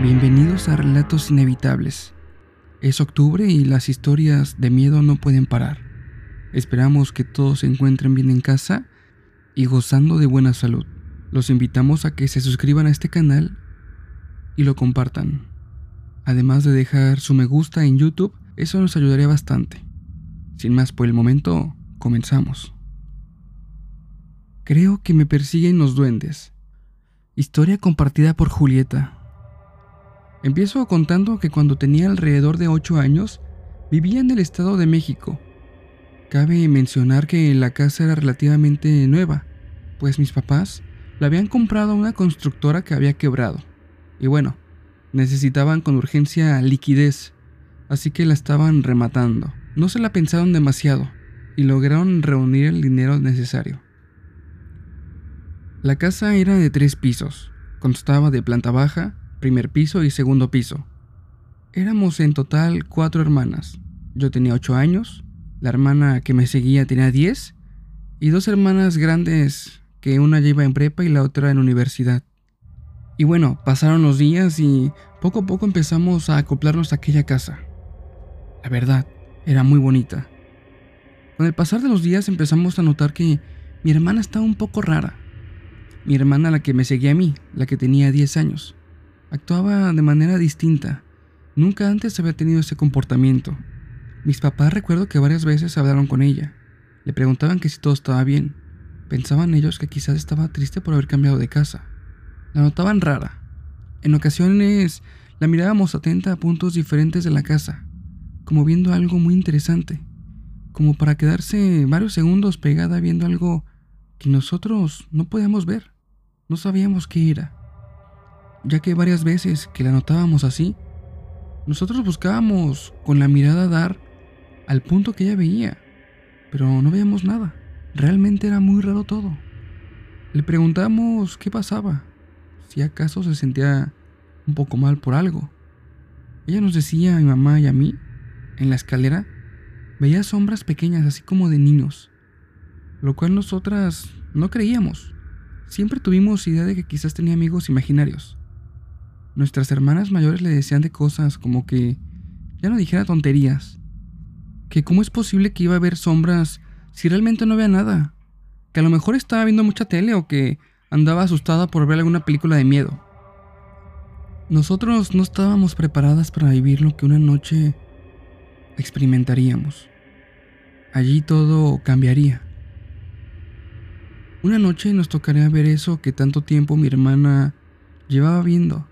Bienvenidos a Relatos Inevitables. Es octubre y las historias de miedo no pueden parar. Esperamos que todos se encuentren bien en casa y gozando de buena salud. Los invitamos a que se suscriban a este canal y lo compartan. Además de dejar su me gusta en YouTube, eso nos ayudaría bastante. Sin más por el momento, comenzamos. Creo que me persiguen los duendes. Historia compartida por Julieta. Empiezo contando que cuando tenía alrededor de 8 años, vivía en el Estado de México. Cabe mencionar que la casa era relativamente nueva, pues mis papás la habían comprado a una constructora que había quebrado. Y bueno, necesitaban con urgencia liquidez, así que la estaban rematando. No se la pensaron demasiado y lograron reunir el dinero necesario. La casa era de 3 pisos, constaba de planta baja, primer piso y segundo piso. Éramos en total 4 hermanas. Yo tenía 8 años, la hermana que me seguía tenía 10 y 2 hermanas grandes, que una ya iba en prepa y la otra en universidad. Y bueno, pasaron los días y poco a poco empezamos a acoplarnos a aquella casa. La verdad, era muy bonita. Con el pasar de los días empezamos a notar que mi hermana estaba un poco rara. Mi hermana, la que me seguía a mí, la que tenía 10 años. Actuaba de manera distinta, nunca antes había tenido ese comportamiento. Mis papás recuerdo que varias veces hablaron con ella, le preguntaban que si todo estaba bien, pensaban ellos que quizás estaba triste por haber cambiado de casa. La notaban rara, en ocasiones la mirábamos atenta a puntos diferentes de la casa, como viendo algo muy interesante, como para quedarse varios segundos pegada viendo algo que nosotros no podíamos ver, no sabíamos qué era. Ya que varias veces que la notábamos así, nosotros buscábamos con la mirada dar al punto que ella veía, pero no veíamos nada. Realmente era muy raro todo. Le preguntamos qué pasaba, si acaso se sentía un poco mal por algo. Ella nos decía, a mi mamá y a mí, en la escalera, veía sombras pequeñas así como de niños, lo cual nosotras no creíamos. Siempre tuvimos idea de que quizás tenía amigos imaginarios. Nuestras hermanas mayores le decían de cosas como que ya no dijera tonterías, que cómo es posible que iba a haber sombras si realmente no veía nada, que a lo mejor estaba viendo mucha tele o que andaba asustada por ver alguna película de miedo. Nosotros no estábamos preparadas para vivir lo que una noche experimentaríamos. Allí todo cambiaría. Una noche nos tocaría ver eso que tanto tiempo mi hermana llevaba viendo.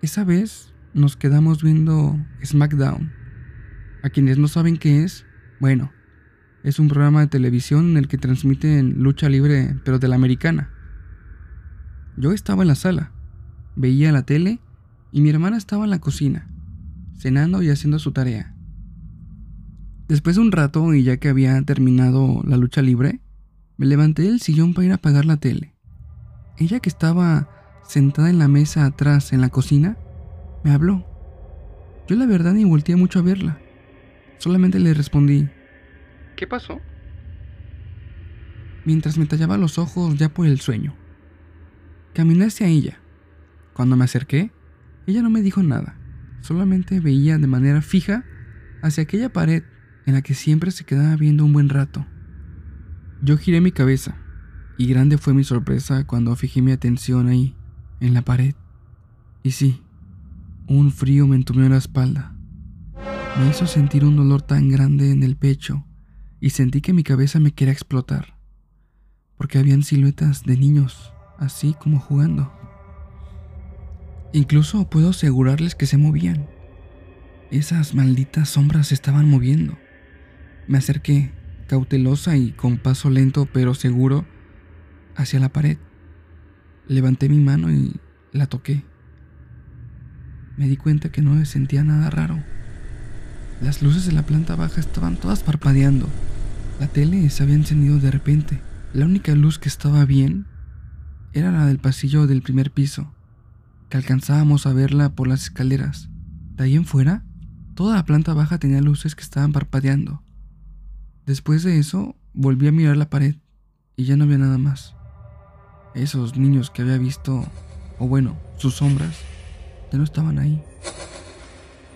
Esa vez nos quedamos viendo SmackDown. A quienes no saben qué es, bueno, es un programa de televisión en el que transmiten lucha libre, pero de la americana. Yo estaba en la sala, veía la tele y mi hermana estaba en la cocina, cenando y haciendo su tarea. Después de un rato y ya que había terminado la lucha libre, me levanté del sillón para ir a apagar la tele. Ella, que estaba sentada en la mesa atrás en la cocina, me habló. Yo la verdad ni volteé mucho a verla. Solamente le respondí, ¿qué pasó?, mientras me tallaba los ojos ya por el sueño. Caminé hacia ella. Cuando me acerqué, ella no me dijo nada. Solamente veía de manera fija hacia aquella pared en la que siempre se quedaba viendo un buen rato. Yo giré mi cabeza y grande fue mi sorpresa cuando fijé mi atención ahí, en la pared. Y sí, un frío me entumió la espalda. Me hizo sentir un dolor tan grande en el pecho y sentí que mi cabeza me quería explotar, porque habían siluetas de niños, así como jugando. Incluso puedo asegurarles que se movían. Esas malditas sombras se estaban moviendo. Me acerqué, cautelosa y con paso lento pero seguro, hacia la pared. Levanté mi mano y la toqué. Me di cuenta que no sentía nada raro. Las luces de la planta baja estaban todas parpadeando. La tele se había encendido de repente. La única luz que estaba bien era la del pasillo del primer piso, que alcanzábamos a verla por las escaleras. De ahí en fuera, toda la planta baja tenía luces que estaban parpadeando. Después de eso, volví a mirar la pared y ya no había nada más. Esos niños que había visto, o bueno, sus sombras, ya no estaban ahí.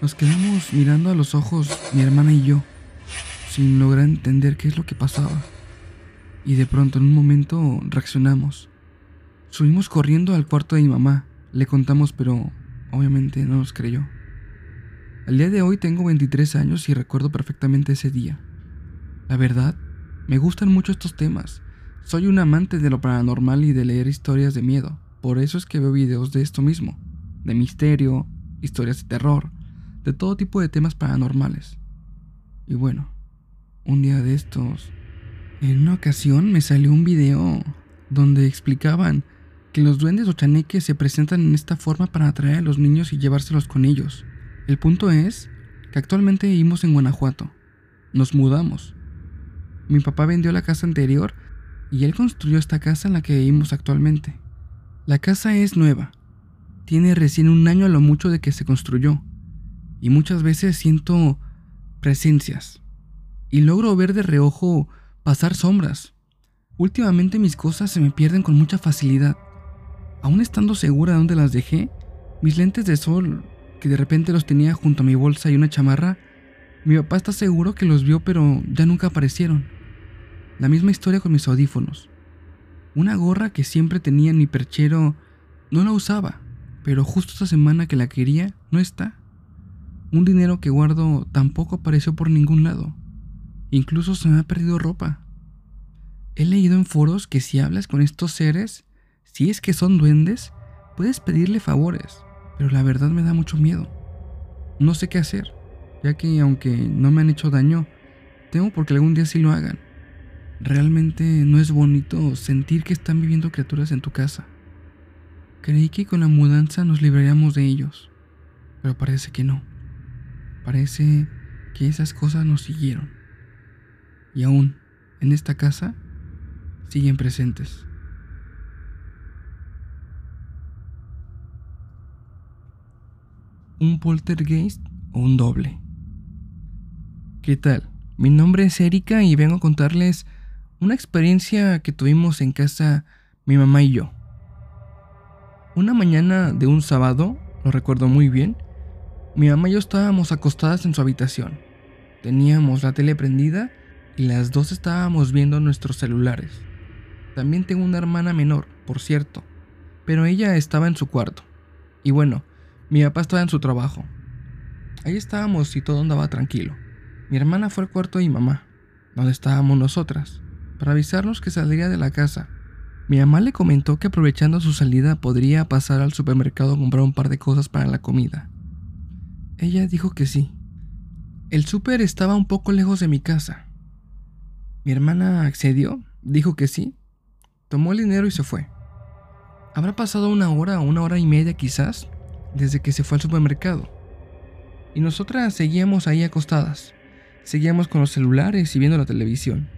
Nos quedamos mirando a los ojos, mi hermana y yo, sin lograr entender qué es lo que pasaba. Y de pronto, en un momento, reaccionamos. Subimos corriendo al cuarto de mi mamá. Le contamos, pero obviamente no nos creyó. Al día de hoy tengo 23 años y recuerdo perfectamente ese día. La verdad, me gustan mucho estos temas. Soy un amante de lo paranormal y de leer historias de miedo. Por eso es que veo videos de esto mismo, de misterio, historias de terror, de todo tipo de temas paranormales. Y bueno, un día de estos, en una ocasión me salió un video donde explicaban que los duendes o chaneques se presentan en esta forma para atraer a los niños y llevárselos con ellos. El punto es que actualmente vivimos en Guanajuato. Nos mudamos. Mi papá vendió la casa anterior y él construyó esta casa en la que vivimos actualmente. La casa es nueva. Tiene recién un año a lo mucho de que se construyó. Y muchas veces siento presencias. Y logro ver de reojo pasar sombras. Últimamente mis cosas se me pierden con mucha facilidad. Aún estando segura de dónde las dejé, mis lentes de sol, que de repente los tenía junto a mi bolsa y una chamarra, mi papá está seguro que los vio, pero ya nunca aparecieron. La misma historia con mis audífonos. Una gorra que siempre tenía en mi perchero, no la usaba, pero justo esta semana que la quería, no está. Un dinero que guardo tampoco apareció por ningún lado. Incluso se me ha perdido ropa. He leído en foros que si hablas con estos seres, si es que son duendes, puedes pedirle favores, pero la verdad me da mucho miedo. No sé qué hacer, ya que aunque no me han hecho daño, temo porque algún día sí lo hagan. Realmente no es bonito sentir que están viviendo criaturas en tu casa. Creí que con la mudanza nos libraríamos de ellos, pero parece que no. Parece que esas cosas nos siguieron. Y aún, en esta casa, siguen presentes. ¿Un poltergeist o un doble? ¿Qué tal? Mi nombre es Erika y vengo a contarles una experiencia que tuvimos en casa mi mamá y yo. Una mañana de un sábado, lo recuerdo muy bien, mi mamá y yo estábamos acostadas en su habitación. Teníamos la tele prendida y las dos estábamos viendo nuestros celulares. También tengo una hermana menor, por cierto, pero ella estaba en su cuarto. Y bueno, mi papá estaba en su trabajo. Ahí estábamos y todo andaba tranquilo. Mi hermana fue al cuarto de mi mamá, donde estábamos nosotras, para avisarnos que saldría de la casa. Mi mamá le comentó que aprovechando su salida podría pasar al supermercado a comprar un par de cosas para la comida. Ella dijo que sí. El súper estaba un poco lejos de mi casa. Mi hermana accedió, dijo que sí, tomó el dinero y se fue. Habrá pasado una hora y media quizás, desde que se fue al supermercado. Y nosotras seguíamos ahí acostadas, seguíamos con los celulares y viendo la televisión.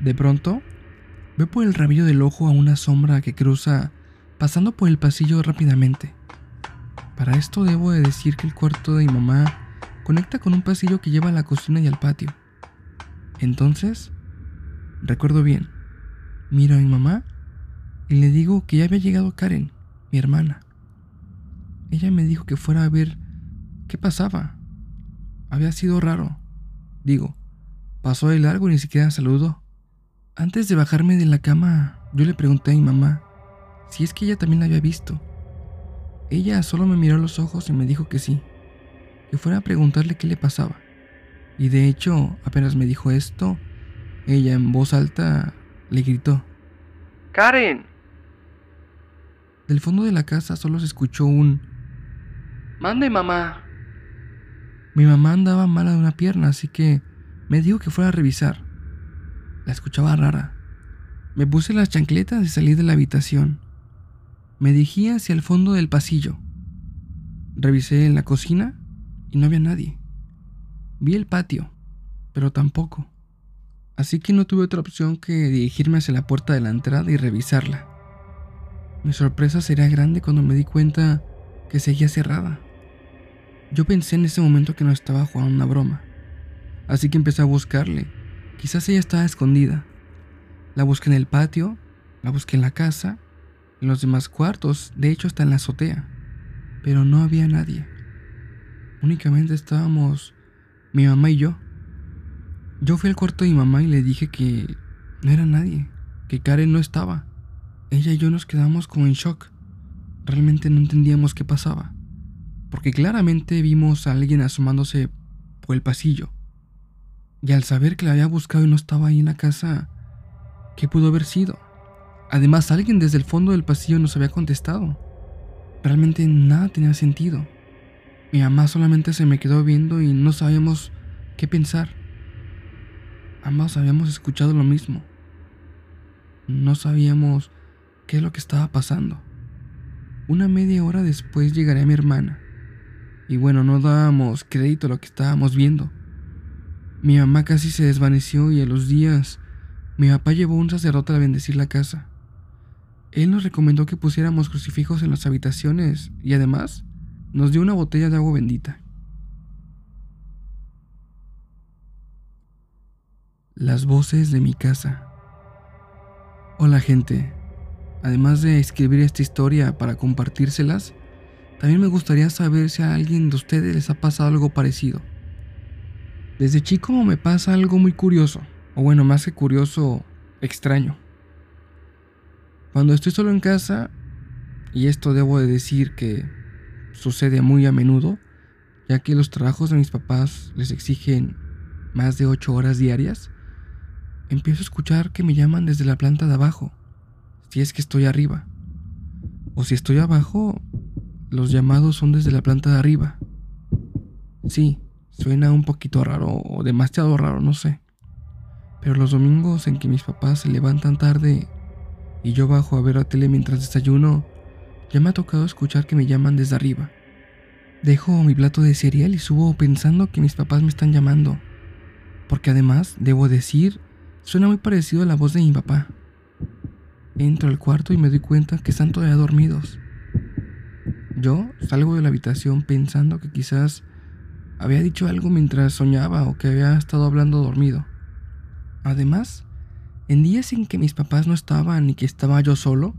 De pronto, veo por el rabillo del ojo a una sombra que cruza, pasando por el pasillo rápidamente. Para esto debo de decir que el cuarto de mi mamá conecta con un pasillo que lleva a la cocina y al patio. Entonces, recuerdo bien, miro a mi mamá y le digo que ya había llegado Karen, mi hermana. Ella me dijo que fuera a ver qué pasaba. Había sido raro. Digo, pasó de largo y ni siquiera saludó. Antes de bajarme de la cama, yo le pregunté a mi mamá si es que ella también la había visto. Ella solo me miró a los ojos y me dijo que sí, que fuera a preguntarle qué le pasaba. Y de hecho, apenas me dijo esto, ella en voz alta le gritó: ¡Karen! Del fondo de la casa solo se escuchó un ¡mande, mamá! Mi mamá andaba mala de una pierna, así que me dijo que fuera a revisar. La escuchaba rara. Me puse las chancletas y salí de la habitación. Me dirigí hacia el fondo del pasillo. Revisé en la cocina y no había nadie. Vi el patio, pero tampoco. Así que no tuve otra opción que dirigirme hacia la puerta de la entrada y revisarla. Mi sorpresa sería grande cuando me di cuenta que seguía cerrada. Yo pensé en ese momento que nos estaba jugando una broma. Así que empecé a buscarle. Quizás ella estaba escondida. La busqué en el patio, la busqué en la casa, en los demás cuartos, de hecho hasta en la azotea. pero no había nadie. Únicamente estábamos mi mamá y yo. Yo fui al cuarto de mi mamá y le dije que no era nadie, que Karen no estaba. Ella y yo nos quedamos como en shock. Realmente no entendíamos qué pasaba, porque claramente vimos a alguien asomándose por el pasillo. Y al saber que la había buscado y no estaba ahí en la casa, ¿qué pudo haber sido? Además, alguien desde el fondo del pasillo nos había contestado. Realmente nada tenía sentido. Mi mamá solamente se me quedó viendo y no sabíamos qué pensar. Ambos habíamos escuchado lo mismo. No sabíamos qué es lo que estaba pasando. Una media hora después llegaría mi hermana. Y bueno, no dábamos crédito a lo que estábamos viendo. Mi mamá casi se desvaneció y a los días, mi papá llevó a un sacerdote a bendecir la casa. Él nos recomendó que pusiéramos crucifijos en las habitaciones y además nos dio una botella de agua bendita. Las voces de mi casa. Hola gente, además de escribir esta historia para compartírselas, también me gustaría saber si a alguien de ustedes les ha pasado algo parecido. Desde chico me pasa algo muy curioso, o bueno, más que curioso, extraño. Cuando estoy solo en casa, y esto debo de decir que sucede muy a menudo, ya que los trabajos de mis papás les exigen más de 8 horas diarias, empiezo a escuchar que me llaman desde la planta de abajo, si es que estoy arriba. O si estoy abajo, los llamados son desde la planta de arriba. Sí, suena un poquito raro o demasiado raro, no sé. Pero los domingos en que mis papás se levantan tarde y yo bajo a ver la tele mientras desayuno, ya me ha tocado escuchar que me llaman desde arriba. Dejo mi plato de cereal y subo pensando que mis papás me están llamando, porque además, debo decir, suena muy parecido a la voz de mi papá. Entro al cuarto y me doy cuenta que están todavía dormidos. Yo salgo de la habitación pensando que quizás había dicho algo mientras soñaba o que había estado hablando dormido. Además, en días en que mis papás no estaban y que estaba yo solo,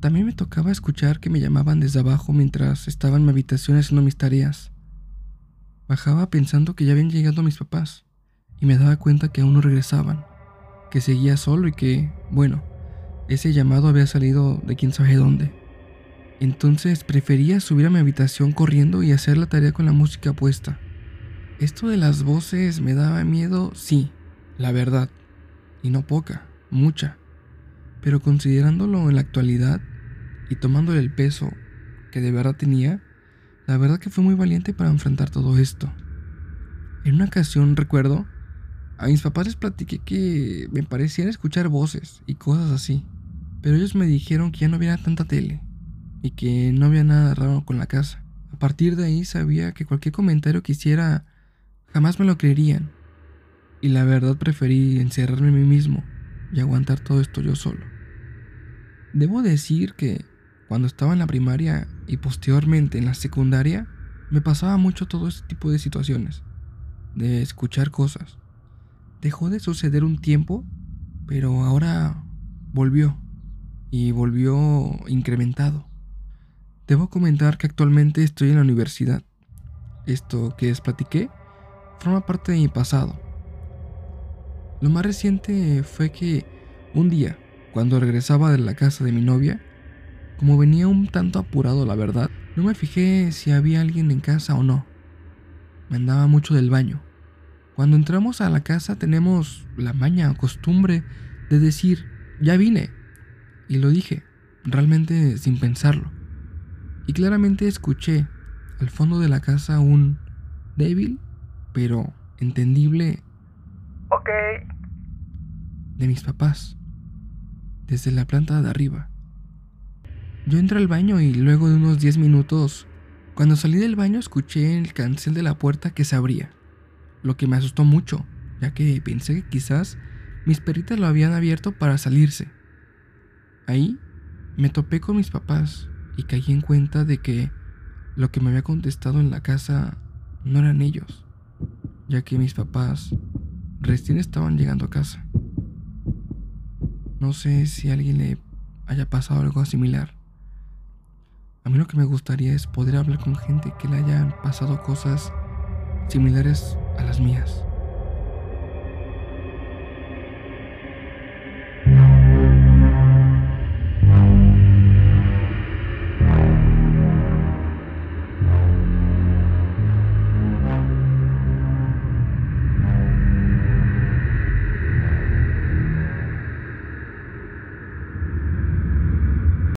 también me tocaba escuchar que me llamaban desde abajo mientras estaba en mi habitación haciendo mis tareas. Bajaba pensando que ya habían llegado mis papás y me daba cuenta que aún no regresaban, que seguía solo y que, bueno, ese llamado había salido de quién sabe dónde. Entonces prefería subir a mi habitación corriendo y hacer la tarea con la música puesta. Esto de las voces me daba miedo, sí, la verdad, y no poca, mucha, pero considerándolo en la actualidad y tomándole el peso que de verdad tenía, la verdad que fue muy valiente para enfrentar todo esto. En una ocasión, recuerdo, a mis papás les platiqué que me parecían escuchar voces y cosas así, pero ellos me dijeron que ya no hubiera tanta tele y que no había nada raro con la casa. A partir de ahí sabía que cualquier comentario que hiciera jamás me lo creerían, y la verdad preferí encerrarme en mí mismo y aguantar todo esto yo solo. Debo decir que cuando estaba en la primaria y posteriormente en la secundaria, me pasaba mucho todo este tipo de situaciones, de escuchar cosas. Dejó de suceder un tiempo, pero ahora volvió, y volvió incrementado. Debo comentar que actualmente estoy en la universidad. Esto que les platiqué forma parte de mi pasado. Lo más reciente fue que un día, cuando regresaba de la casa de mi novia, como venía un tanto apurado, la verdad, no me fijé si había alguien en casa o no. Me andaba mucho del baño. Cuando entramos a la casa tenemos la maña o costumbre de decir, ya vine, y lo dije, realmente sin pensarlo, y claramente escuché al fondo de la casa un débil, pero entendible, ok, de mis papás, desde la planta de arriba. Yo entré al baño y luego de unos 10 minutos, cuando salí del baño escuché el cancel de la puerta que se abría, lo que me asustó mucho, ya que pensé que quizás mis perritas lo habían abierto para salirse. Ahí me topé con mis papás y caí en cuenta de que lo que me había contestado en la casa no eran ellos, ya que mis papás recién estaban llegando a casa. No sé si a alguien le haya pasado algo similar. A mí lo que me gustaría es poder hablar con gente que le hayan pasado cosas similares a las mías.